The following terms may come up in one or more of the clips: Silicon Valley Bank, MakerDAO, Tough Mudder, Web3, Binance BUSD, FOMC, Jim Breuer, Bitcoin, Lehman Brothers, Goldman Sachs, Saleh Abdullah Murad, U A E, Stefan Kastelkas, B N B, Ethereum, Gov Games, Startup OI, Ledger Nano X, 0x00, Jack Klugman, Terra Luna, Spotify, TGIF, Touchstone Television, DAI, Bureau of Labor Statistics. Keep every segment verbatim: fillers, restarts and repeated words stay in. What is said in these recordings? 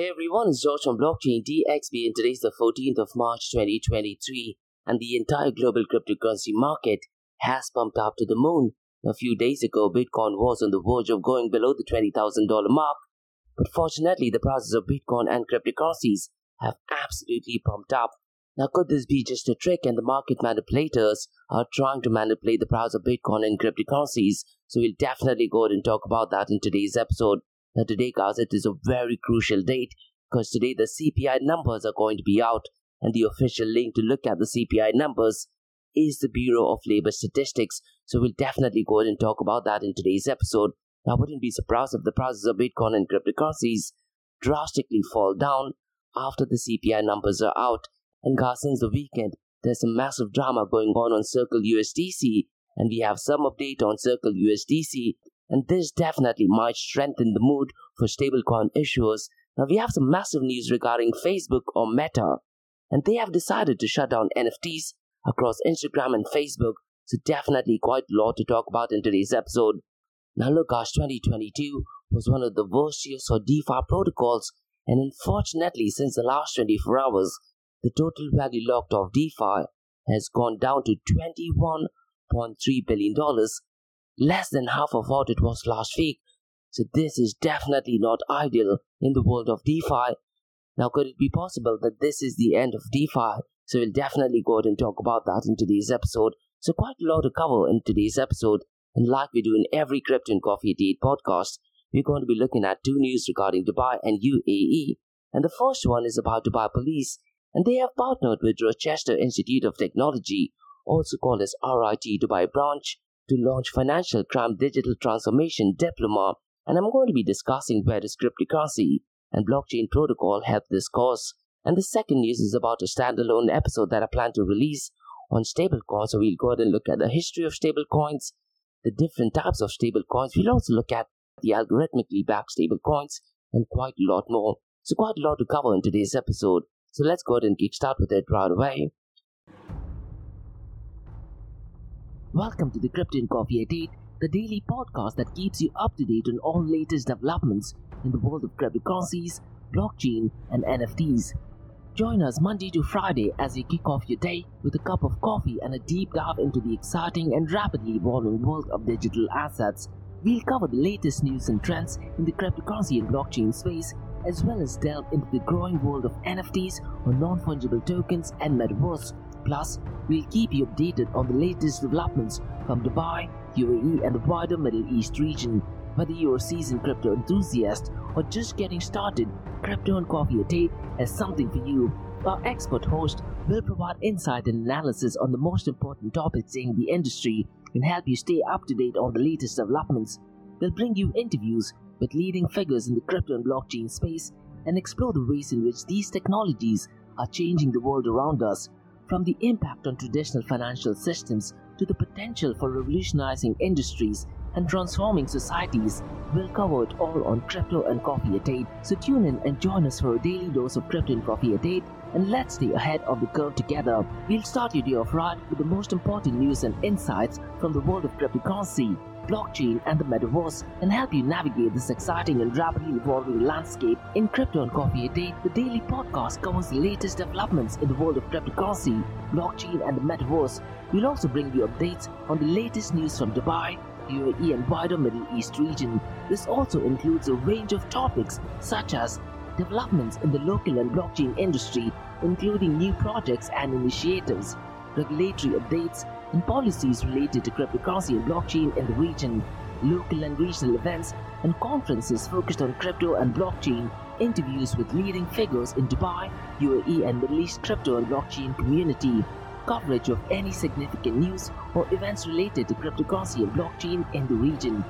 Hey everyone, it's George from Blockchain D X B, and today's the fourteenth of March twenty twenty-three, and the entire global cryptocurrency market has pumped up to the moon. A few days ago, Bitcoin was on the verge of going below the twenty thousand dollars mark, but fortunately the prices of Bitcoin and cryptocurrencies have absolutely pumped up. Now, could this be just a trick and the market manipulators are trying to manipulate the price of Bitcoin and cryptocurrencies? So we'll definitely go ahead and talk about that in today's episode. Now today, guys, it is a very crucial date because today the C P I numbers are going to be out, and the official link to look at the C P I numbers is the Bureau of Labor Statistics. So we'll definitely go ahead and talk about that in today's episode. Now, I wouldn't be surprised if the prices of Bitcoin and cryptocurrencies drastically fall down after the C P I numbers are out. And guys, since the weekend, there's some massive drama going on on Circle U S D C, and we have some update on Circle U S D C, and this definitely might strengthen the mood for stablecoin issuers. Now, we have some massive news regarding Facebook or Meta, and they have decided to shut down N F Ts across Instagram and Facebook, so definitely quite a lot to talk about in today's episode. Now look, gosh, twenty twenty-two was one of the worst years for DeFi protocols, and unfortunately, since the last twenty-four hours, the total value locked of DeFi has gone down to twenty-one point three billion dollars, less than half of what it was last week. So this is definitely not ideal in the world of DeFi. Now, could it be possible that this is the end of DeFi? So we'll definitely go ahead and talk about that in today's episode. So quite a lot to cover in today's episode. And like we do in every Crypto and Coffee Date podcast, we're going to be looking at two news regarding Dubai and U A E. And the first one is about Dubai police, and they have partnered with Rochester Institute of Technology, also called as R I T Dubai branch, to launch Financial Crime Digital Transformation Diploma, and I'm going to be discussing where does cryptocurrency and blockchain protocol help this cause. And the second news is about a standalone episode that I plan to release on stablecoins, so we'll go ahead and look at the history of stablecoins, the different types of stablecoins. We'll also look at the algorithmically backed stablecoins and quite a lot more. So quite a lot to cover in today's episode. So let's go ahead and kickstart with it right away. Welcome to the Crypto and Coffee at eight, the daily podcast that keeps you up to date on all latest developments in the world of cryptocurrencies, blockchain, and N F Ts. Join us Monday to Friday as we kick off your day with a cup of coffee and a deep dive into the exciting and rapidly evolving world of digital assets. We'll cover the latest news and trends in the cryptocurrency and blockchain space, as well as delve into the growing world of N F Ts or non-fungible tokens and metaverse. Plus, we'll keep you updated on the latest developments from Dubai, U A E, and the wider Middle East region. Whether you're a seasoned crypto enthusiast or just getting started, Crypto and Coffee at eight has something for you. Our expert host will provide insight and analysis on the most important topics in the industry and help you stay up to date on the latest developments. They'll bring you interviews with leading figures in the crypto and blockchain space and explore the ways in which these technologies are changing the world around us, from the impact on traditional financial systems to the potential for revolutionizing industries and transforming societies. We'll cover it all on Crypto and Coffee at eight, so tune in and join us for a daily dose of Crypto and Coffee at eight, and let's stay ahead of the curve together. We'll start your day off right with the most important news and insights from the world of cryptocurrency, blockchain, and the metaverse, and help you navigate this exciting and rapidly evolving landscape. In Crypto and Coffee at eight, the daily podcast covers the latest developments in the world of cryptocurrency, blockchain, and the metaverse. We'll also bring you updates on the latest news from Dubai, U A E, and wider Middle East region. This also includes a range of topics such as developments in the local and blockchain industry, including new projects and initiatives, regulatory updates, and policies related to cryptocurrency and blockchain in the region, local and regional events and conferences focused on crypto and blockchain, interviews with leading figures in Dubai, U A E, and Middle East crypto and blockchain community, coverage of any significant news or events related to cryptocurrency and blockchain in the region.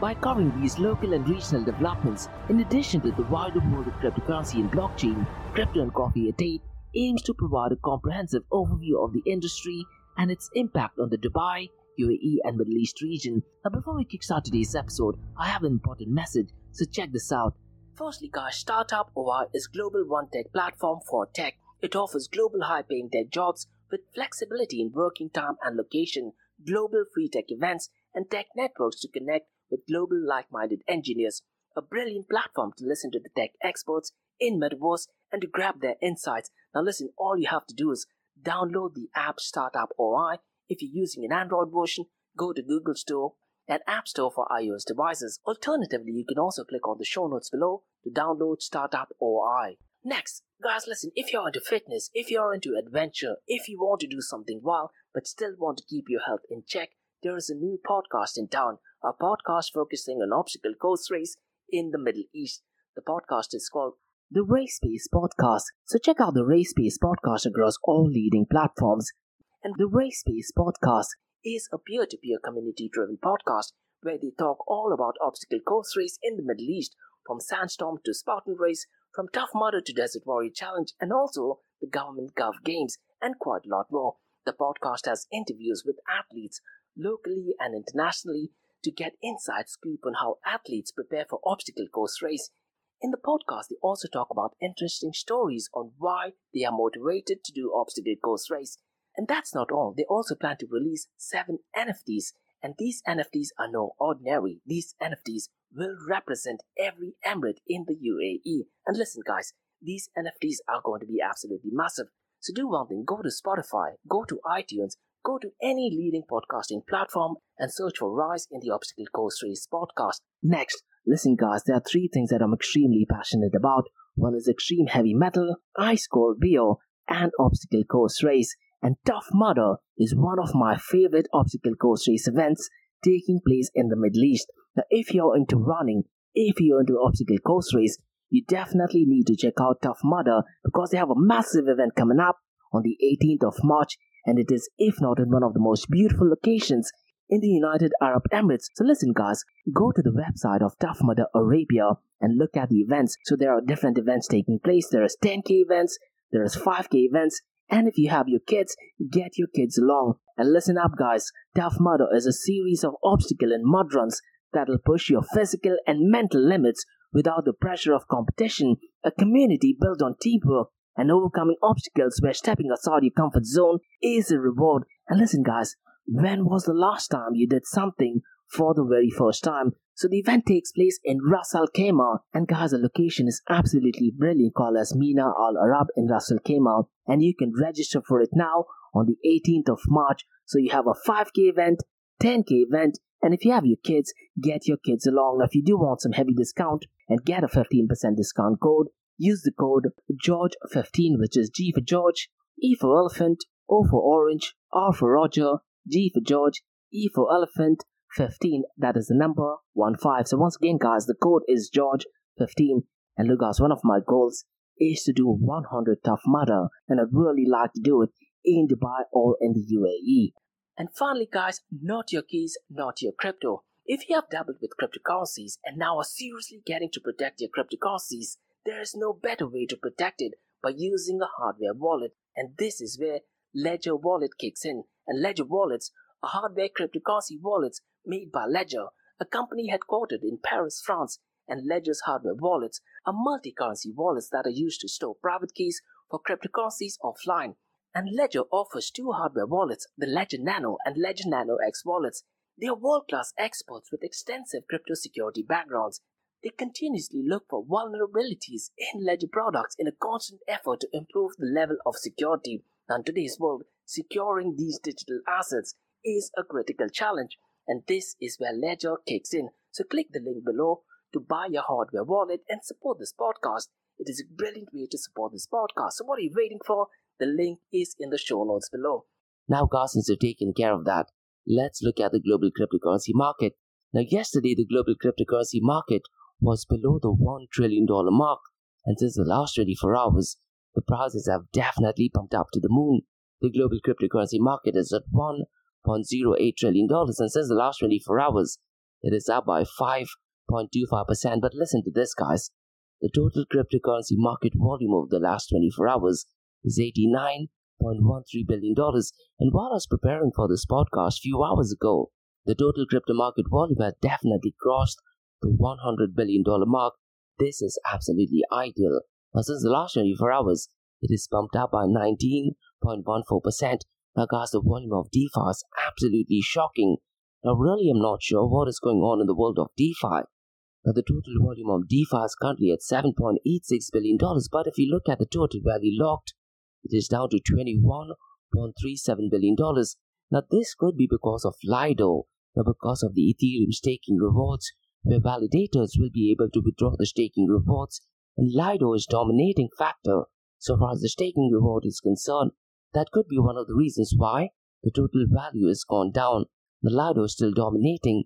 By covering these local and regional developments, in addition to the wider world of cryptocurrency and blockchain, Crypto and Coffee at eight aims to provide a comprehensive overview of the industry and its impact on the Dubai, U A E, and Middle East region. Now, before we kickstart today's episode, I have an important message, so check this out. Firstly, guys, Startup O I is global one-tech platform for tech. It offers global high-paying tech jobs with flexibility in working time and location, global free tech events, and tech networks to connect with global like-minded engineers. A brilliant platform to listen to the tech experts in Metaverse and grab their insights. Now listen, all you have to do is download the app Startup O I. If you're using an Android version, go to Google Store and App Store for iOS devices. Alternatively, you can also click on the show notes below to download Startup O I. Next, guys, listen, if you're into fitness, if you're into adventure, if you want to do something wild but still want to keep your health in check, there is a new podcast in town, a podcast focusing on obstacle course race in the Middle East. The podcast is called The Race Space Podcast. So check out The Race Space Podcast across all leading platforms. And The Race Space Podcast is a peer-to-peer community-driven podcast where they talk all about obstacle course race in the Middle East, from Sandstorm to Spartan Race, from Tough Mudder to Desert Warrior Challenge, and also the government Gov Games, and quite a lot more. The podcast has interviews with athletes locally and internationally to get inside scoop on how athletes prepare for obstacle course race. In the podcast, they also talk about interesting stories on why they are motivated to do obstacle course race. And that's not all. They also plan to release seven N F Ts. And these N F Ts are no ordinary. These N F Ts will represent every emirate in the U A E. And listen, guys, these N F Ts are going to be absolutely massive. So do one thing. Go to Spotify. Go to iTunes. Go to any leading podcasting platform and search for Rise in the Obstacle Course Race Podcast. Next, listen guys, there are three things that I'm extremely passionate about. One is extreme heavy metal, ice cold beer, and obstacle course race. And Tough Mudder is one of my favorite obstacle course race events taking place in the Middle East. Now, if you're into running, if you're into obstacle course race, you definitely need to check out Tough Mudder because they have a massive event coming up on the eighteenth of March. And it is, if not in one of the most beautiful locations in the United Arab Emirates. So listen guys, go to the website of Tough Mudder Arabia and look at the events. So there are different events taking place. There is ten K events, there is five K events. And if you have your kids, get your kids along. And listen up guys, Tough Mudder is a series of obstacle and mud runs that'll push your physical and mental limits without the pressure of competition, a community built on teamwork, and overcoming obstacles where stepping outside your comfort zone is a reward. And listen guys, when was the last time you did something for the very first time? So the event takes place in Ras Al Khaimah, and guys, the location is absolutely brilliant, called as Mina Al Arab in Ras Al Khaimah, and you can register for it now on the eighteenth of March. So you have a five K event, ten K event, and if you have your kids, get your kids along. Now, if you do want some heavy discount and get a fifteen percent discount code, use the code George fifteen, which is G for George, E for Elephant, O for Orange, R for Roger, G for George, E for Elephant, fifteen. That is the number one five. So once again, guys, the code is George fifteen. And look, guys, one of my goals is to do one hundred Tough Mudder, and I'd really like to do it in Dubai or in the U A E. And finally, guys, not your keys, not your crypto. If you have dabbled with cryptocurrencies and now are seriously getting to protect your cryptocurrencies, there is no better way to protect it by using a hardware wallet. And this is where Ledger Wallet kicks in. And Ledger Wallets are hardware cryptocurrency wallets made by Ledger, a company headquartered in Paris, France. And Ledger's hardware wallets are multi-currency wallets that are used to store private keys for cryptocurrencies offline. And Ledger offers two hardware wallets, the Ledger Nano and Ledger Nano X wallets. They are world-class experts with extensive crypto security backgrounds. They continuously look for vulnerabilities in Ledger products in a constant effort to improve the level of security. Now, in today's world, securing these digital assets is a critical challenge, and this is where Ledger kicks in. So click the link below to buy your hardware wallet and support this podcast. It is a brilliant way to support this podcast. So what are you waiting for? The link is in the show notes below. Now, guys, since you've taken care of that, let's look at the global cryptocurrency market. Now, yesterday, the global cryptocurrency market was below the one trillion dollars mark, and since the last twenty-four hours, the prices have definitely pumped up to the moon. The global cryptocurrency market is at one point zero eight trillion dollars, and since the last twenty-four hours, it is up by five point two five percent. But listen to this, guys. The total cryptocurrency market volume over the last twenty-four hours is eighty-nine point one three billion dollars. And while I was preparing for this podcast a few hours ago, the total crypto market volume has definitely crossed the one hundred billion dollars mark. This is absolutely ideal. Now, since the last twenty-four hours, it is pumped up by nineteen point one four percent. Now, guys, the volume of DeFi is absolutely shocking. Now, really, I'm not sure what is going on in the world of DeFi. Now, the total volume of DeFi is currently at seven point eight six billion dollars, but if you look at the total value locked, it is down to twenty-one point three seven billion dollars. Now, this could be because of Lido, now because of the Ethereum staking rewards, where validators will be able to withdraw the staking rewards, and Lido is a dominating factor so far as the staking reward is concerned. That could be one of the reasons why the total value has gone down. The Lido is still dominating,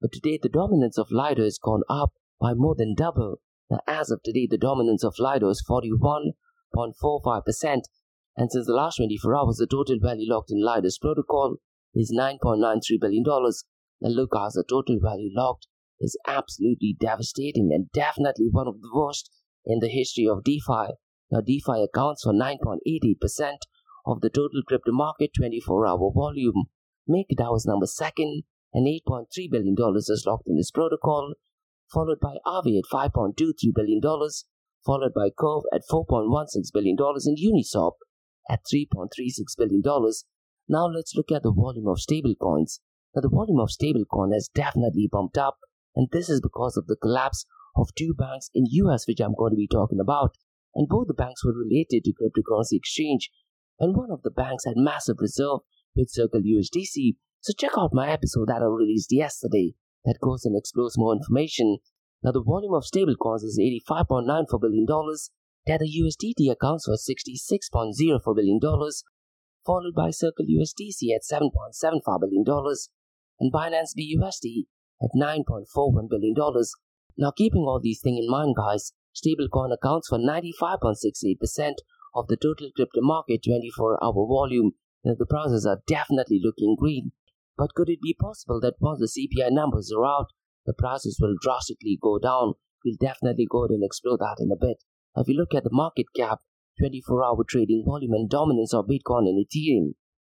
but today the dominance of Lido has gone up by more than double. Now, as of today, the dominance of Lido is forty-one point four five percent, and since the last twenty-four hours, the total value locked in Lido's protocol is nine point nine three billion dollars. Now, look, as the total value locked is absolutely devastating and definitely one of the worst in the history of DeFi. Now, DeFi accounts for nine point eight eight percent of the total crypto market twenty-four hour volume. MakerDAO is number second, and eight point three billion dollars is locked in this protocol, followed by Aave at five point two three billion dollars, followed by Curve at four point one six billion dollars, and Uniswap at three point three six billion dollars. Now let's look at the volume of stablecoins. Now the volume of stablecoin has definitely bumped up, and this is because of the collapse of two banks in U S, which I'm going to be talking about, and both the banks were related to cryptocurrency exchange, and one of the banks had massive reserve with Circle U S D C. So check out my episode that I released yesterday that goes and explores more information. Now the volume of stablecoins is eighty-five point nine four billion dollars. Tether U S D T accounts for sixty-six point zero four billion dollars, followed by Circle U S D C at seven point seven five billion dollars, and Binance B U S D at nine point four one billion dollars. Now keeping all these things in mind, guys, stablecoin accounts for ninety-five point six eight percent of the total crypto market twenty-four hour volume. Now the prices are definitely looking green, but could it be possible that once the C P I numbers are out, the prices will drastically go down? We'll definitely go ahead and explore that in a bit. Now, if you look at the market cap, twenty-four hour trading volume and dominance of Bitcoin and Ethereum,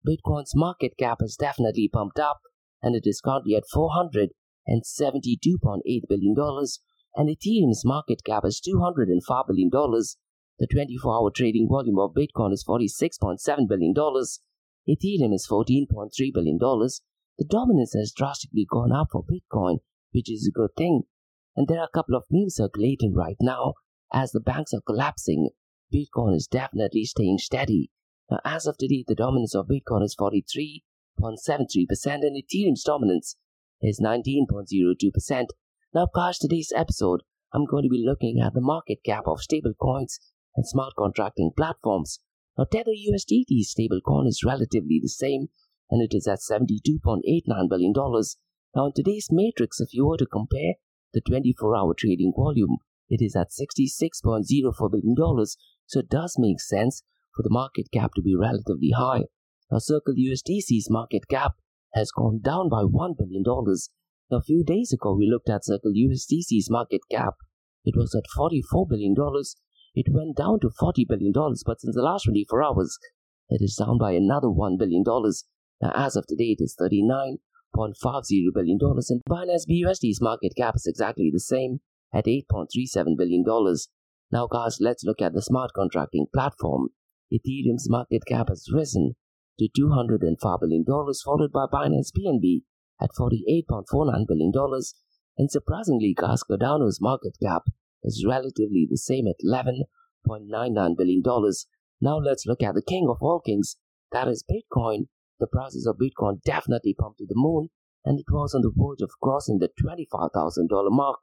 Bitcoin's market cap has definitely pumped up, and it is currently at four hundred seventy-two point eight billion dollars, and Ethereum's market cap is two hundred five billion dollars. The twenty-four hour trading volume of Bitcoin is forty-six point seven billion dollars. Ethereum is fourteen point three billion dollars. The dominance has drastically gone up for Bitcoin, which is a good thing. And there are a couple of memes circulating right now as the banks are collapsing. Bitcoin is definitely staying steady. Now, as of today, the dominance of Bitcoin is forty-three point seven three percent, and Ethereum's dominance is nineteen point zero two percent. Now, guys, today's episode, I'm going to be looking at the market cap of stablecoins and smart contracting platforms. Now, Tether U S D T stablecoin is relatively the same, and it is at seventy-two point eight nine billion dollars. Now, in today's matrix, if you were to compare the twenty-four hour trading volume, it is at sixty-six point zero four billion dollars, so it does make sense for the market cap to be relatively high. Now, Circle U S D C's market cap has gone down by one billion dollars. Now, a few days ago, we looked at Circle U S D C's market cap. It was at forty-four billion dollars. It went down to forty billion dollars, but since the last twenty-four hours, it is down by another one billion dollars. Now, as of today, it is thirty-nine point five zero billion dollars, and Binance B U S D's market cap is exactly the same at eight point three seven billion dollars. Now, guys, let's look at the smart contracting platform. Ethereum's market cap has risen to two hundred five billion dollars, followed by Binance B N B at forty-eight point four nine billion dollars, and surprisingly, guys, Cardano's market cap is relatively the same at eleven point nine nine billion dollars. Now let's look at the king of all kings, that is Bitcoin. The prices of Bitcoin definitely pumped to the moon, and it was on the verge of crossing the twenty-five thousand dollars mark.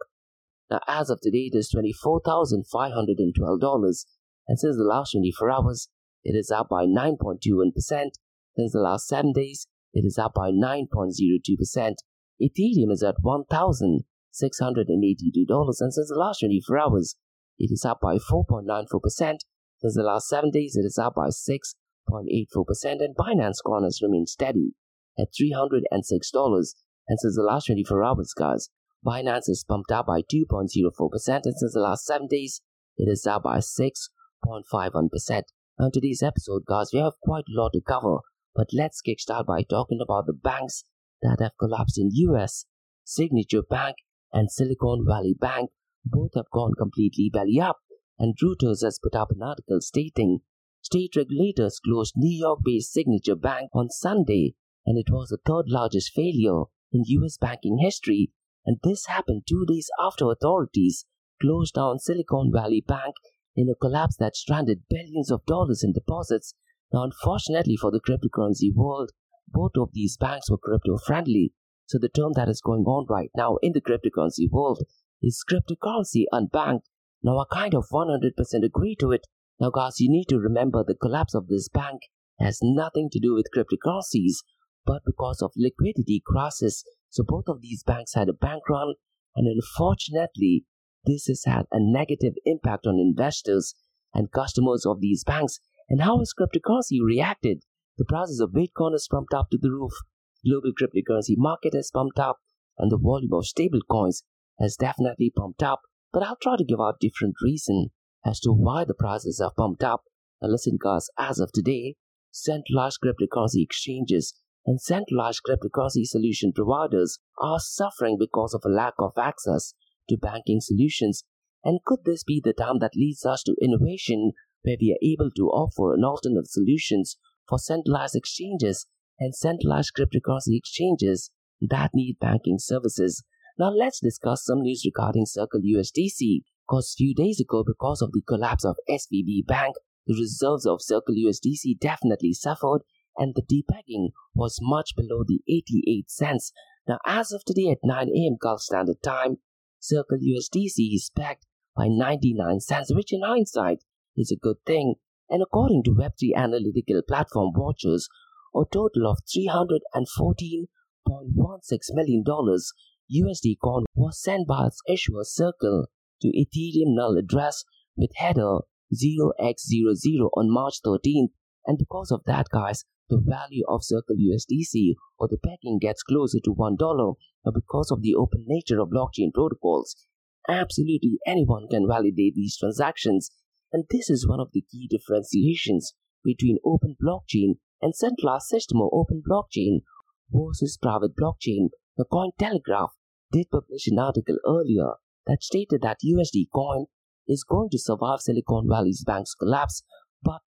Now as of today, it is twenty-four thousand five hundred twelve dollars, and since the last twenty-four hours, it is up by nine point two one percent. Since the last seven days, it is up by nine point zero two percent. Ethereum is at one thousand dollars six hundred eighty-two dollars, and since the last twenty-four hours, it is up by four point nine four percent. Since the last seven days, it is up by six point eight four percent, and Binance Coin has remained steady at three hundred six dollars, and since the last twenty-four hours, guys, Binance has pumped up by two point zero four percent, and since the last seven days, it is up by six point five one percent. Now in today's episode, guys, we have quite a lot to cover, but let's kickstart by talking about the banks that have collapsed in U S. Signature Bank and Silicon Valley Bank both have gone completely belly up, and Reuters has put up an article stating state regulators closed New York-based Signature Bank on Sunday, and it was the third largest failure in U S banking history And this happened two days after authorities closed down Silicon Valley Bank in a collapse that stranded billions of dollars in deposits. Now, unfortunately for the cryptocurrency world, both of these banks were crypto-friendly. So the term that is going on right now in the cryptocurrency world is cryptocurrency unbanked. Now, I kind of one hundred percent agree to it. Now, guys, you need to remember the collapse of this bank has nothing to do with cryptocurrencies, but because of liquidity crisis. So both of these banks had a bank run, and unfortunately, this has had a negative impact on investors and customers of these banks. And how has cryptocurrency reacted? The prices of Bitcoin has pumped up to the roof, global cryptocurrency market has pumped up, and the volume of stablecoins has definitely pumped up. But I'll try to give out different reason as to why the prices have pumped up. Now listen guys, as of today, centralized cryptocurrency exchanges and centralized cryptocurrency solution providers are suffering because of a lack of access to banking solutions. And could this be the time that leads us to innovation, where we are able to offer an alternative solutions for centralized exchanges and centralized cryptocurrency exchanges that need banking services? Now let's discuss some news regarding Circle U S D C, because few days ago, because of the collapse of S V B Bank, the reserves of Circle U S D C definitely suffered, and the depegging was much below the eighty-eight cents. Now as of today at nine a.m. Gulf Standard Time, Circle U S D C is pegged by ninety-nine cents, which in hindsight is a good thing. And according to Web three analytical platform watchers, a total of three hundred fourteen point one six million dollars U S D coin was sent by its issuer Circle to Ethereum null address with header zero x zero zero on March thirteenth, and because of that guys, the value of Circle U S D C or the pegging gets closer to one dollar. But because of the open nature of blockchain protocols, absolutely anyone can validate these transactions, and this is one of the key differentiations between open blockchain and centralized system or open blockchain versus private blockchain. The Cointelegraph did publish an article earlier that stated that U S D coin is going to survive Silicon Valley Bank's collapse, but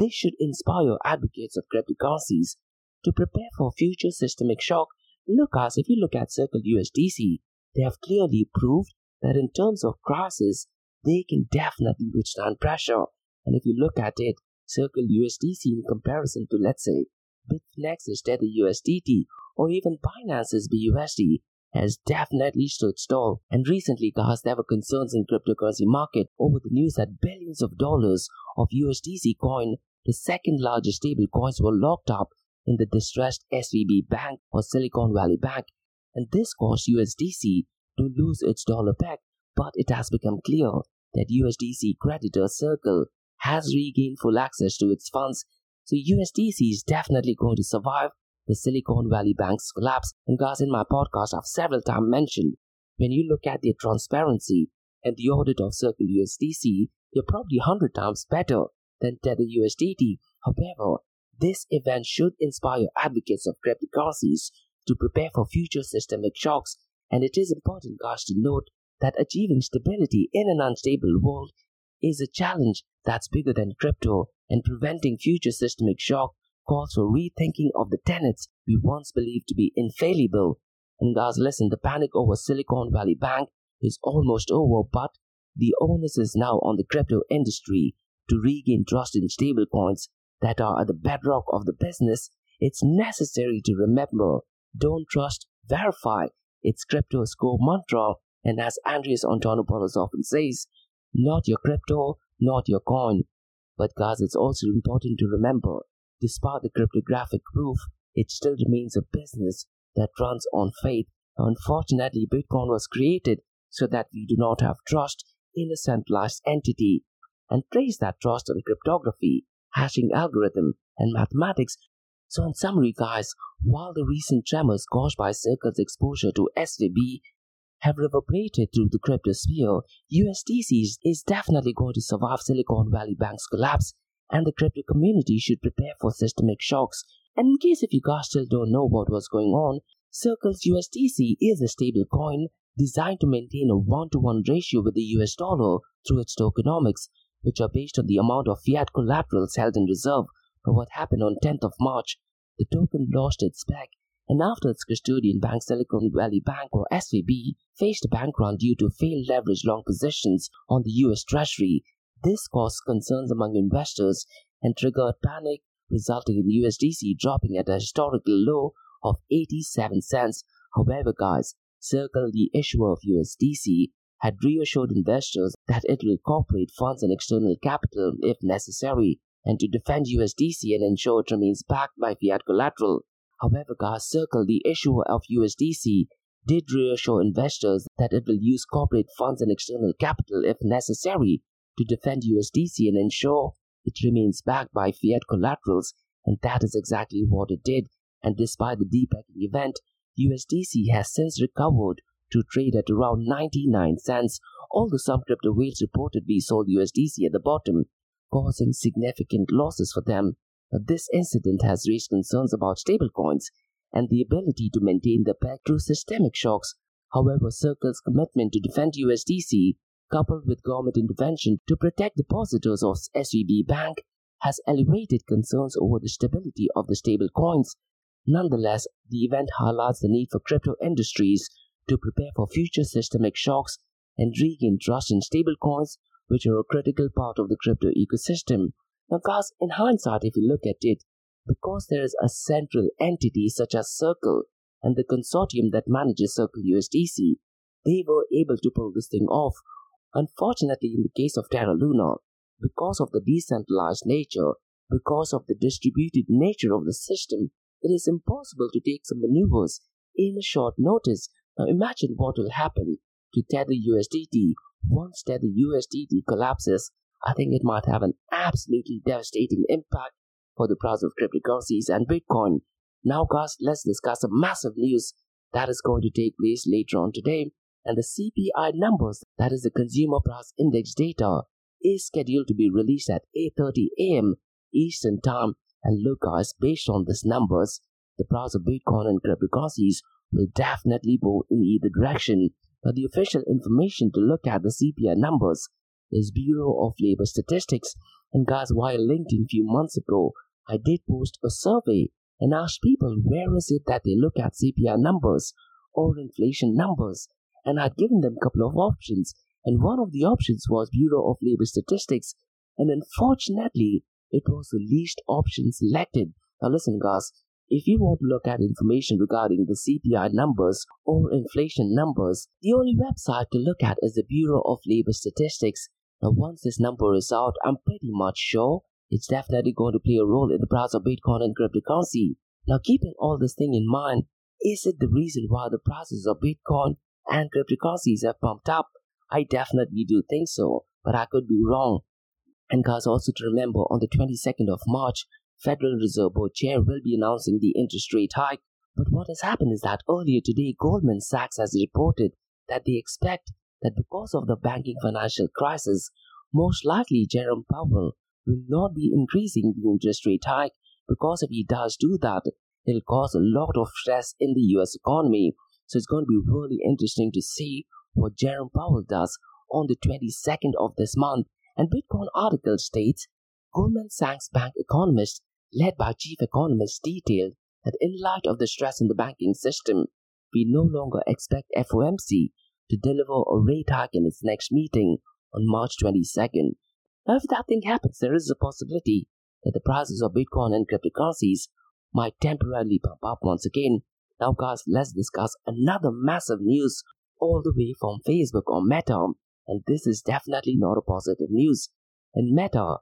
this should inspire advocates of cryptocurrencies to prepare for future systemic shock. Look guys, if you look at Circle U S D C, they have clearly proved that in terms of crisis, they can definitely withstand pressure. And if you look at it, Circle U S D C in comparison to, let's say, Bitfinex's Tether U S D T or even Binance's B U S D has definitely stood tall. And recently guys, there were concerns in cryptocurrency market over the news that billions of dollars of U S D C coin, the second largest stable coins, were locked up in the distressed S V B Bank or Silicon Valley Bank, and this caused U S D C to lose its dollar peg. But it has become clear that U S D C creditor Circle has regained full access to its funds, so U S D C is definitely going to survive the Silicon Valley Bank's collapse. And guys, in my podcast I've several times mentioned, when you look at the transparency and the audit of Circle U S D C, you're probably one hundred times better than Tether U S D T. However, this event should inspire advocates of cryptocurrencies to prepare for future systemic shocks, and it is important guys to note that achieving stability in an unstable world is a challenge that's bigger than crypto, and preventing future systemic shock calls for rethinking of the tenets we once believed to be infallible. And guys, listen, the panic over Silicon Valley Bank is almost over, but the onus is now on the crypto industry to regain trust in stablecoins that are at the bedrock of the business. It's necessary to remember, don't trust, verify. It's crypto's core mantra, and as Andreas Antonopoulos often says, not your crypto, not your coin. But guys, it's also important to remember, despite the cryptographic proof, it still remains a business that runs on faith. Unfortunately, Bitcoin was created so that we do not have trust in a centralized entity, and trace that trust on cryptography, hashing algorithm, and mathematics. So in summary guys, while the recent tremors caused by Circle's exposure to S V B have reverberated through the crypto sphere, U S D C is definitely going to survive Silicon Valley Bank's collapse, and the crypto community should prepare for systemic shocks. And in case if you guys still don't know what was going on, Circle's U S D C is a stable coin designed to maintain a one-to-one ratio with the U S dollar through its tokenomics, which are based on the amount of fiat collaterals held in reserve. But what happened on tenth of March, the token lost its peg and after its custodian bank Silicon Valley Bank or S V B faced a bank run due to failed leverage long positions on the U S Treasury. This caused concerns among investors and triggered panic, resulting in U S D C dropping at a historical low of eighty-seven cents. However, guys, Circle, the issuer of U S D C, had reassured investors that it will incorporate funds and external capital if necessary, and to defend U S D C and ensure it remains backed by fiat collateral. However, guys, Circle, the issuer of U S D C, did reassure investors that it will use corporate funds and external capital if necessary to defend U S D C and ensure it remains backed by fiat collaterals, and that is exactly what it did. And despite the debacking event, U S D C has since recovered to trade at around ninety-nine cents, although some crypto whales reportedly sold U S D C at the bottom, causing significant losses for them. This incident has raised concerns about stablecoins and the ability to maintain the peg through systemic shocks. However, Circle's commitment to defend U S D C, coupled with government intervention to protect depositors of S V B Bank, has elevated concerns over the stability of the stablecoins. Nonetheless, the event highlights the need for crypto industries to prepare for future systemic shocks and regain trust in stablecoins, which are a critical part of the crypto ecosystem. Now, guys, in hindsight, if you look at it, because there is a central entity such as Circle and the consortium that manages Circle U S D C, they were able to pull this thing off. Unfortunately, in the case of Terra Luna, because of the decentralized nature, because of the distributed nature of the system, it is impossible to take some maneuvers in a short notice. Now imagine what will happen to Tether U S D T once Tether U S D T collapses. I think it might have an absolutely devastating impact for the price of cryptocurrencies and Bitcoin. Now, guys, let's discuss some massive news that is going to take place later on today. And the C P I numbers, that is the Consumer Price Index data, is scheduled to be released at eight thirty a.m. Eastern Time. And look, guys, based on these numbers, the price of Bitcoin and cryptocurrencies will definitely go in either direction. Now, the official information to look at the C P I numbers is Bureau of Labor Statistics. And guys, while LinkedIn a few months ago, I did post a survey and asked people where is it that they look at C P I numbers or inflation numbers. And I'd given them a couple of options. And one of the options was Bureau of Labor Statistics. And unfortunately, it was the least option selected. Now listen, guys, if you want to look at information regarding the C P I numbers or inflation numbers, the only website to look at is the Bureau of Labor Statistics. Now once this number is out, I'm pretty much sure it's definitely going to play a role in the price of Bitcoin and cryptocurrency. Now keeping all this thing in mind, is it the reason why the prices of Bitcoin and cryptocurrencies have pumped up? I definitely do think so, but I could be wrong. And guys, also to remember, on the twenty-second of March, Federal Reserve Board Chair will be announcing the interest rate hike. But what has happened is that earlier today, Goldman Sachs has reported that they expect that because of the banking financial crisis, most likely Jerome Powell will not be increasing the interest rate hike, because if he does do that, it will cause a lot of stress in the U S economy. So it's going to be really interesting to see what Jerome Powell does on the twenty-second of this month. And Bitcoin article states, Goldman Sachs bank economists led by chief economists detailed that in light of the stress in the banking system, we no longer expect F O M C to deliver a rate hike in its next meeting on March twenty-second. Now, if that thing happens, there is a possibility that the prices of Bitcoin and cryptocurrencies might temporarily pump up once again. Now, guys, let's discuss another massive news all the way from Facebook or Meta. And this is definitely not a positive news. And Meta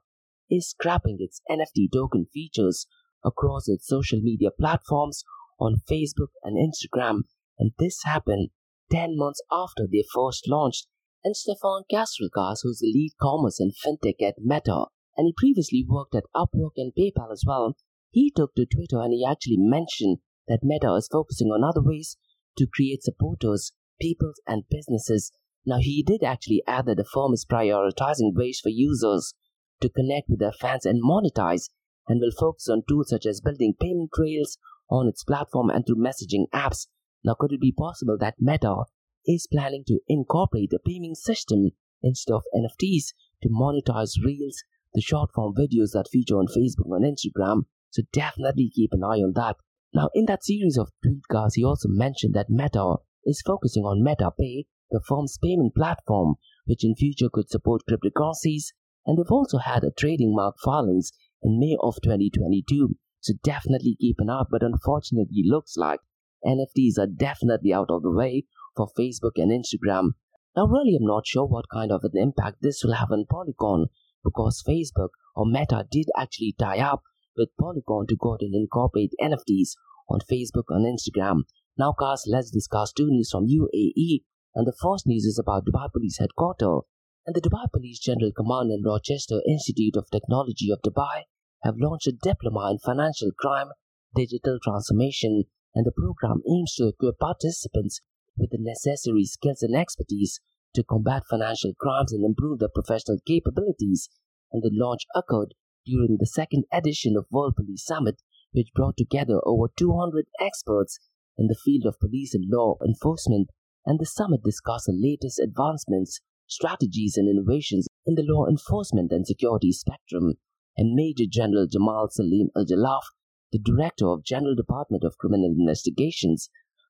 is scrapping its N F T token features across its social media platforms on Facebook and Instagram. And this happened ten months after they first launched. And Stefan Kastelkas, who's the lead commerce and fintech at Meta, and he previously worked at Upwork and PayPal as well, he took to Twitter and he actually mentioned that Meta is focusing on other ways to create supporters, people and businesses. Now, he did actually add that the firm is prioritizing ways for users to connect with their fans and monetize, and will focus on tools such as building payment trails on its platform and through messaging apps. Now, could it be possible that Meta is planning to incorporate a payment system instead of N F Ts to monetize Reels, the short-form videos that feature on Facebook and Instagram? So definitely keep an eye on that. Now, in that series of tweetcasts, he also mentioned that Meta is focusing on Meta Pay, the firm's payment platform, which in future could support cryptocurrencies, and they've also had a trading mark filings in May of twenty twenty-two, so definitely keep an eye, but unfortunately looks like N F Ts are definitely out of the way for Facebook and Instagram. Now really I'm not sure what kind of an impact this will have on Polygon, because Facebook or Meta did actually tie up with Polygon to go and incorporate N F Ts on Facebook and Instagram. Now guys, let's discuss two news from U A E, and the first news is about Dubai Police Headquarters. And the Dubai Police General Command and Rochester Institute of Technology of Dubai have launched a diploma in financial crime, digital transformation, and the program aims to equip participants with the necessary skills and expertise to combat financial crimes and improve their professional capabilities. And the launch occurred during the second edition of World Police Summit, which brought together over two hundred experts in the field of police and law enforcement, and the summit discussed the latest advancements, strategies, and innovations in the law enforcement and security spectrum. And Major General Jamal Salim Al-Jalaf, the Director of General Department of Criminal Investigations,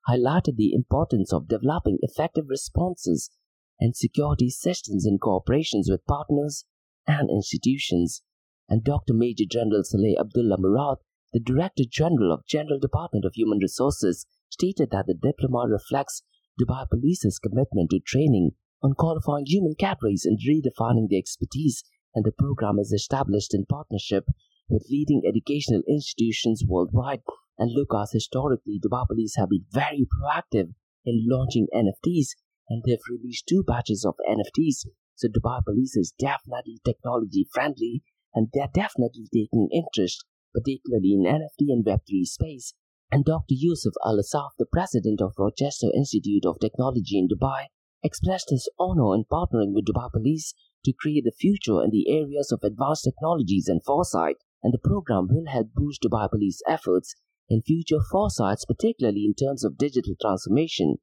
highlighted the importance of developing effective responses and security systems in cooperations with partners and institutions. And Doctor Major General Saleh Abdullah Murad, the Director General of General Department of Human Resources, stated that the diploma reflects Dubai Police's commitment to training on qualifying human cadres and redefining their expertise, and the program is established in partnership with leading educational institutions worldwide. And Lucas, historically, Dubai Police have been very proactive in launching N F Ts, and they've released two batches of N F Ts. So Dubai Police is definitely technology friendly, and they're definitely taking interest, particularly in N F T and Web three space. And Doctor Yusuf Al-Asaf, the president of Rochester Institute of Technology in Dubai, expressed his honor in partnering with Dubai Police to create the future in the areas of advanced technologies and foresight. And the program will help boost Dubai Police efforts in future foresights, particularly in terms of digital transformation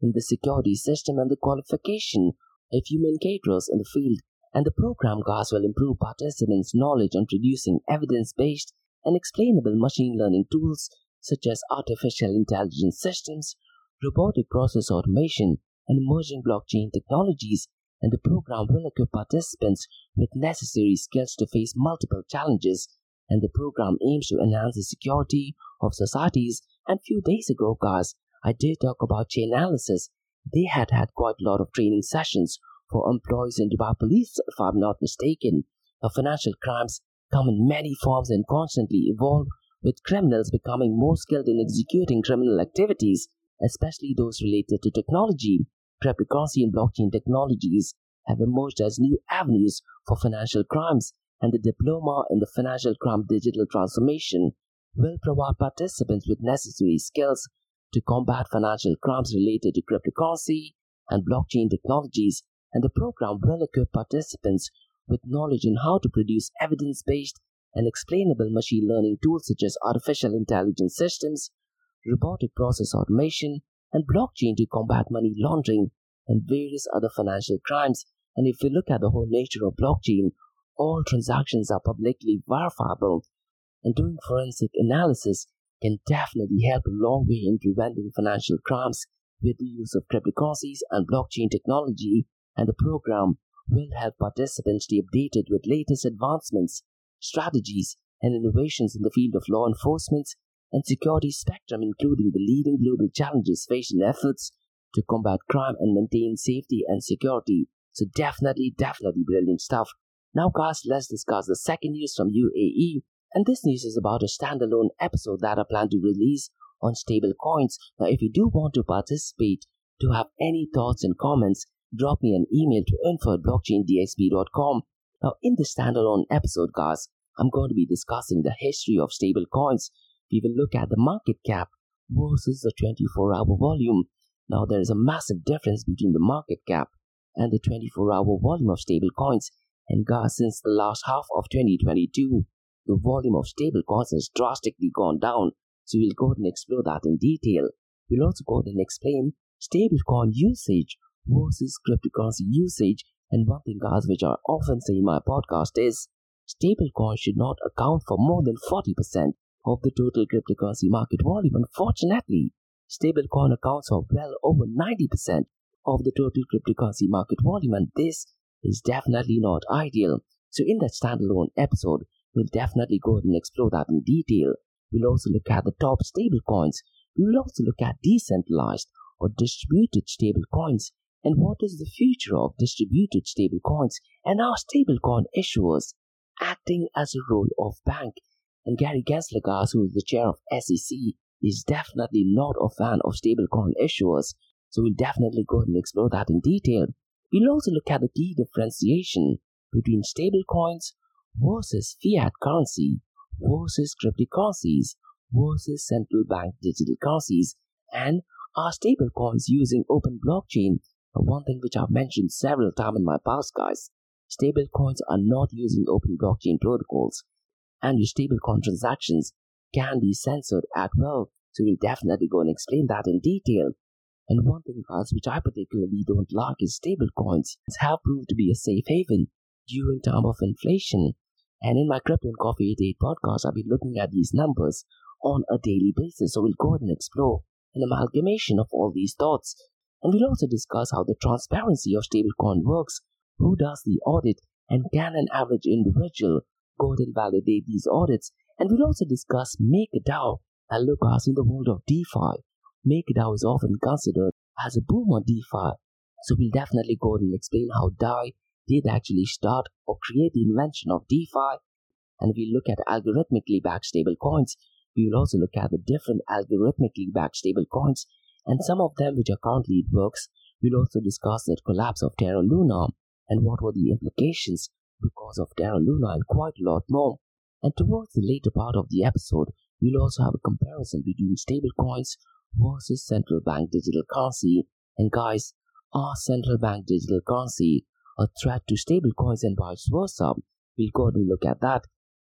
in the security system and the qualification of human caterers in the field. And the program guys will improve participants' knowledge on producing evidence-based and explainable machine learning tools such as artificial intelligence systems, robotic process automation, and emerging blockchain technologies. And the program will equip participants with necessary skills to face multiple challenges. And the program aims to enhance the security of societies. And few days ago, guys, I did talk about chain analysis. They had had quite a lot of training sessions for employees in Dubai Police, if I'm not mistaken. Now, financial crimes come in many forms and constantly evolve, with criminals becoming more skilled in executing criminal activities, especially those related to technology. Cryptocurrency and blockchain technologies have emerged as new avenues for financial crimes, and the diploma in the financial crime digital transformation will provide participants with necessary skills to combat financial crimes related to cryptocurrency and blockchain technologies. And the program will equip participants with knowledge on how to produce evidence-based and explainable machine learning tools such as artificial intelligence systems, robotic process automation, and blockchain to combat money laundering and various other financial crimes. And if you look at the whole nature of blockchain, all transactions are publicly verifiable, and doing forensic analysis can definitely help a long way in preventing financial crimes with the use of cryptocurrencies and blockchain technology. And the program will help participants stay updated with latest advancements, strategies, and innovations in the field of law enforcement and security spectrum, including the leading global challenges faced in efforts to combat crime and maintain safety and security. So definitely, definitely brilliant stuff. Now guys, let's discuss the second news from U A E. And this news is about a standalone episode that I plan to release on stable coins. Now if you do want to participate, to have any thoughts and comments, drop me an email to info at blockchain d x b dot com. Now in the standalone episode guys, I'm going to be discussing the history of stable coins. We will look at the market cap versus the twenty-four hour volume. Now there is a massive difference between the market cap and the twenty-four hour volume of stablecoins. And guys, since the last half of twenty twenty-two, the volume of stablecoins has drastically gone down. So we'll go ahead and explore that in detail. We'll also go ahead and explain stablecoin usage versus cryptocurrency usage. And one thing guys, which I often say in my podcast is, stablecoins should not account for more than forty percent of the total cryptocurrency market volume. Unfortunately, stablecoin accounts for well over ninety percent of the total cryptocurrency market volume, and this is definitely not ideal. So in that standalone episode, we'll definitely go ahead and explore that in detail. We'll also look at the top stablecoins. We will also look at decentralized or distributed stablecoins, and what is the future of distributed stablecoins, and are stablecoin issuers acting as a role of bank. And Gary Gensler, who is the chair of S E C, is definitely not a fan of stablecoin issuers, so we'll definitely go ahead and explore that in detail. We'll also look at the key differentiation between stablecoins versus fiat currency versus cryptocurrencies versus central bank digital currencies, and are stablecoins using open blockchain. One thing which I've mentioned several times in my past, guys, stablecoins are not using open blockchain protocols, and your stablecoin transactions can be censored at will. So we'll definitely go and explain that in detail. And one thing, guys, which I particularly don't like is stablecoins have proved to be a safe haven during time of inflation. And in my Crypto and Coffee eighty-eight podcast, I'll be looking at these numbers on a daily basis. So we'll go ahead and explore an amalgamation of all these thoughts. And we'll also discuss how the transparency of stablecoin works, who does the audit, and can an average individual go ahead and validate these audits. And we'll also discuss MakerDAO. And look, guys, in the world of DeFi, MakerDAO is often considered as a boom on DeFi. So we'll definitely go ahead and explain how D A I did actually start or create the invention of DeFi. And we'll look at algorithmically backed stablecoins. We will also look at the different algorithmically backed stablecoins and some of them which are currently in works. We'll also discuss the collapse of Terra Luna and what were the implications because of Terra Luna, and quite a lot more. And towards the later part of the episode, we'll also have a comparison between stablecoins versus central bank digital currency. And guys, are central bank digital currency a threat to stablecoins and vice versa? We'll go ahead and look at that.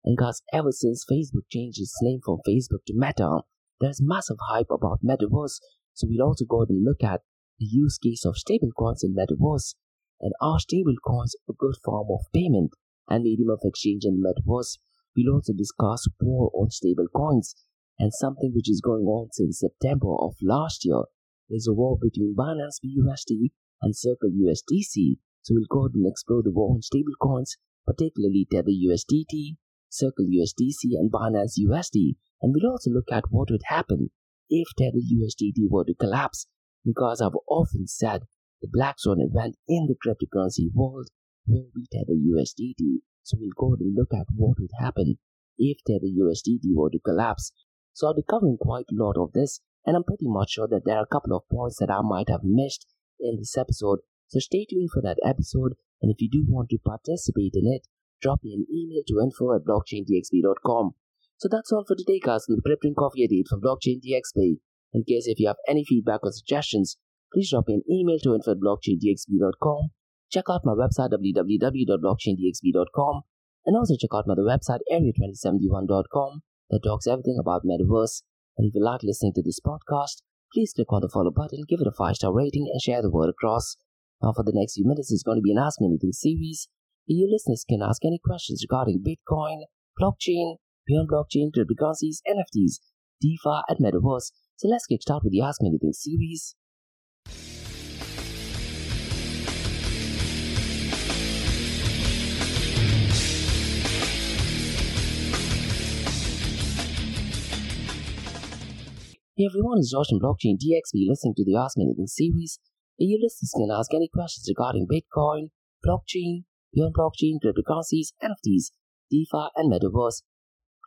And guys, ever since Facebook changed its name from Facebook to Meta, there's massive hype about Metaverse. So we'll also go ahead and look at the use case of stablecoins in Metaverse. And are stablecoins a good form of payment and medium of exchange in Metaverse? We'll also discuss war on stablecoins, and something which is going on since September of last year. There's a war between Binance B U S D and Circle U S D C. So we'll go ahead and explore the war on stablecoins, particularly Tether U S D T, Circle U S D C, and Binance U S D. And we'll also look at what would happen if Tether U S D T were to collapse, because I've often said the black swan event in the cryptocurrency world will be Tether U S D T. So we'll go ahead and look at what would happen if Tether U S D T were to collapse. So I'll be covering quite a lot of this, and I'm pretty much sure that there are a couple of points that I might have missed in this episode. So stay tuned for that episode, and if you do want to participate in it, drop me an email to info at blockchain d x b dot com. So that's all for today, guys, on the Crypto and Coffee Update from Blockchain D X B. In case if you have any feedback or suggestions, please drop me an email to info at blockchain d x b dot com. Check out my website w w w dot blockchain d x b dot com, and also check out my other website area twenty seventy-one dot com that talks everything about Metaverse. And if you like listening to this podcast, please click on the follow button, give it a five star rating, and share the word across. Now for the next few minutes, it's going to be an Ask Me Anything series. Your listeners can ask any questions regarding Bitcoin, blockchain, beyond blockchain, cryptocurrencies, N F Ts, DeFi, and Metaverse. So let's get started with the Ask Me Anything series. Hey everyone, it's Josh from Blockchain D X B listening to the Ask Me Anything series. Your listeners can ask any questions regarding Bitcoin, blockchain, beyond blockchain, cryptocurrencies, N F Ts, DeFi, and Metaverse.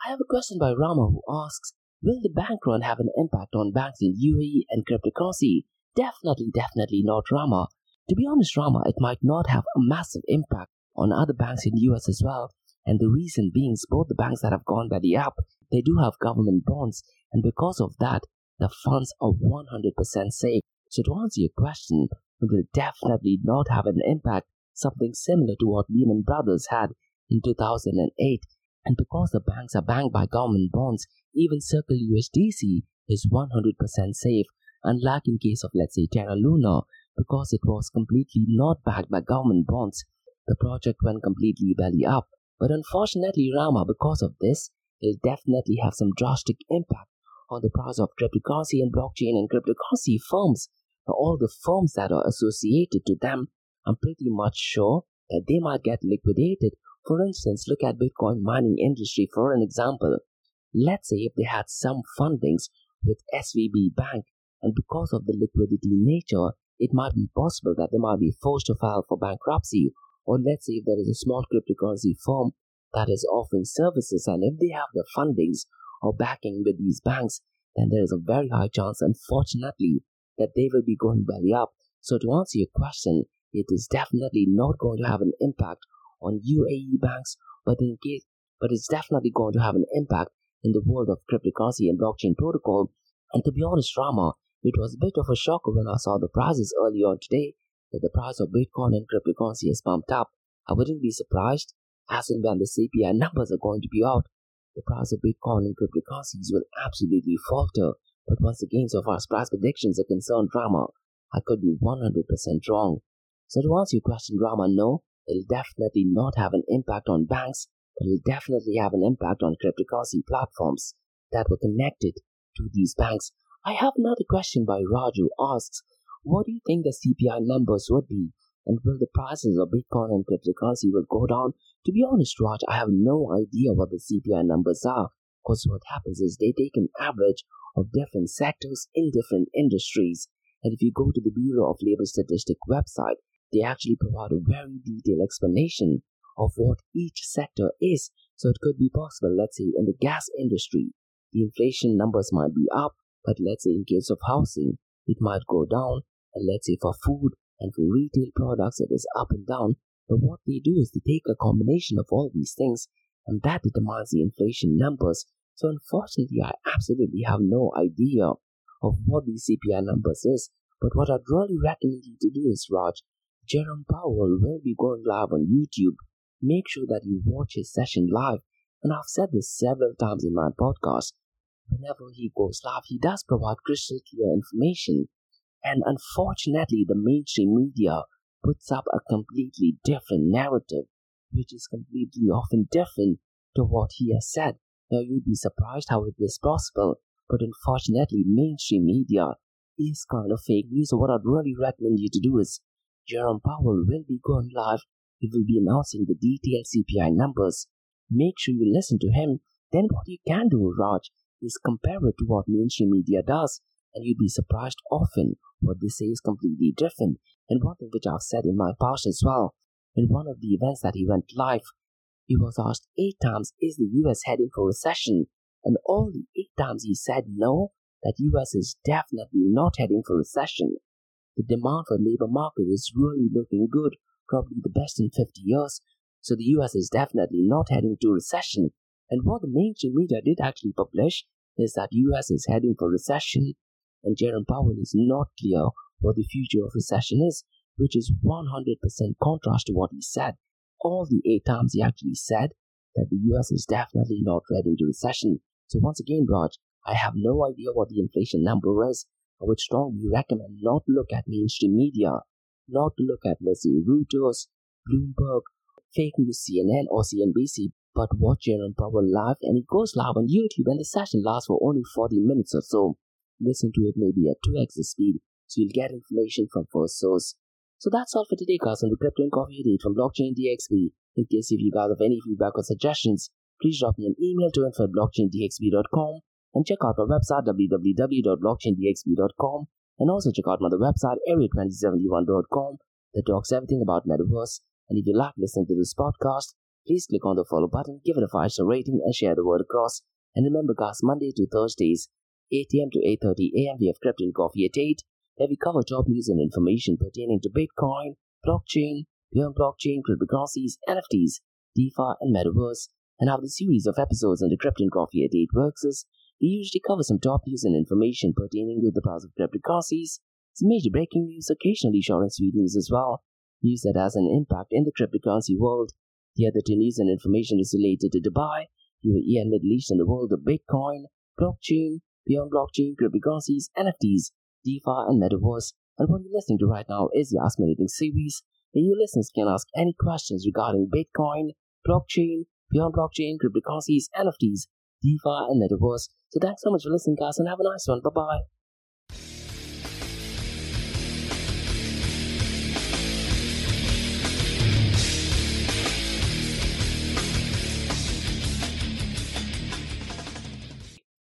I have a question by Rama who asks, will the bank run have an impact on banks in U A E and cryptocurrency? Definitely, definitely not, Rama. To be honest, Rama, it might not have a massive impact on other banks in U S as well. And the reason being, both the banks that have gone by the app, they do have government bonds. And because of that, the funds are one hundred percent safe. So to answer your question, it will definitely not have an impact, something similar to what Lehman Brothers had in two thousand eight. And because the banks are banked by government bonds, even Circle U S D C is one hundred percent safe, unlike in case of, let's say, Terra Luna, because it was completely not backed by government bonds. The project went completely belly up. But unfortunately, Rama, because of this, it'll definitely have some drastic impact on the price of cryptocurrency and blockchain and cryptocurrency firms. Now, all the firms that are associated to them, I'm pretty much sure that they might get liquidated. For instance, look at Bitcoin mining industry for an example. Let's say if they had some fundings with S V B Bank, and because of the liquidity nature, it might be possible that they might be forced to file for bankruptcy. Or let's say if there is a small cryptocurrency firm that is offering services, and if they have the fundings or backing with these banks, then there is a very high chance, unfortunately, that they will be going belly up. So to answer your question, it is definitely not going to have an impact on U A E banks, but in case, but it's definitely going to have an impact in the world of cryptocurrency and blockchain protocol. And to be honest, Rama, it was a bit of a shock when I saw the prices early on today that the price of Bitcoin and cryptocurrency has pumped up. I wouldn't be surprised as and when the C P I numbers are going to be out. The price of Bitcoin and cryptocurrencies will absolutely falter. But once again, so far as price predictions are concerned, Rama, I could be one hundred percent wrong. So to answer your question, Rama, no, it'll definitely not have an impact on banks, but it'll definitely have an impact on cryptocurrency platforms that were connected to these banks. I have another question by Raju asks, what do you think the C P I numbers would be, and will the prices of Bitcoin and cryptocurrency will go down? To be honest, Raj, I have no idea what the C P I numbers are, because what happens is they take an average of different sectors in different industries. And if you go to the Bureau of Labor Statistics website, they actually provide a very detailed explanation of what each sector is. So it could be possible, let's say in the gas industry, the inflation numbers might be up, but let's say in case of housing, it might go down. And let's say for food and for retail products, it is up and down. But what they do is they take a combination of all these things, and that determines the inflation numbers. So unfortunately, I absolutely have no idea of what the C P I numbers is. But what I'd really recommend you to do is, Raj, Jerome Powell will be going live on YouTube. Make sure that you watch his session live. And I've said this several times in my podcast. Whenever he goes live, he does provide crystal clear information. And unfortunately, the mainstream media puts up a completely different narrative, which is completely often different to what he has said. Now, you'd be surprised how it is possible, but unfortunately, mainstream media is kind of fake news. So what I'd really recommend you to do is, Jerome Powell will be going live. He will be announcing the detailed C P I numbers. Make sure you listen to him. Then what you can do, Raj, is compare it to what mainstream media does, and you'd be surprised often what they say is completely different. And one thing which I've said in my past as well, in one of the events that he went live, he was asked eight times, is the U S heading for recession? And all the eight times he said no, that U S is definitely not heading for recession. The demand for labor market is really looking good, probably the best in fifty years. So the U S is definitely not heading to recession. And what the mainstream media did actually publish is that U S is heading for recession, and Jerome Powell is not clear what the future of recession is, which is one hundred percent contrast to what he said. All the eight times he actually said that the U S is definitely not heading to recession. So once again, Raj, I have no idea what the inflation number is. I would strongly recommend not to look at mainstream media, not to look at, let's say, Reuters, Bloomberg, fake news, C N N or C N B C, but watch Jerome Powell live, and it goes live on YouTube, and the session lasts for only forty minutes or so. Listen to it maybe at two x the speed, so you'll get information from first source. So that's all for today, guys, on the Crypto and Coffee Update from Blockchain D X B. In case if you guys have any feedback or suggestions, please drop me an email to info at blockchain d x b dot com, and check out my website w w w dot blockchain d x b dot com, and also check out my other website area twenty seventy-one dot com that talks everything about metaverse. And if you like listening to this podcast, please click on the follow button, give it a five star rating, and share the word across. And remember, guys, Monday to Thursdays, eight a m to eight thirty a m, we have Crypto and Coffee at eight, where we cover top news and information pertaining to Bitcoin, blockchain, beyond blockchain, cryptocurrencies, N F Ts, DeFi, and metaverse. And after the series of episodes on the Crypto and Coffee at eight works is, we usually cover some top news and information pertaining to the price of cryptocurrencies, some major breaking news, occasionally short and sweet news as well, news that has an impact in the cryptocurrency world. The other two news and information is related to Dubai, U A E and Middle East and the world of Bitcoin, blockchain, beyond blockchain, cryptocurrencies, N F Ts, DeFi, and metaverse. And what you're listening to right now is the Ask Me Anything series, where your listeners can ask any questions regarding Bitcoin, blockchain, beyond blockchain, cryptocurrencies, N F Ts, DeFi, and the divorce. So thanks so much for listening, guys, and have a nice one. Bye-bye.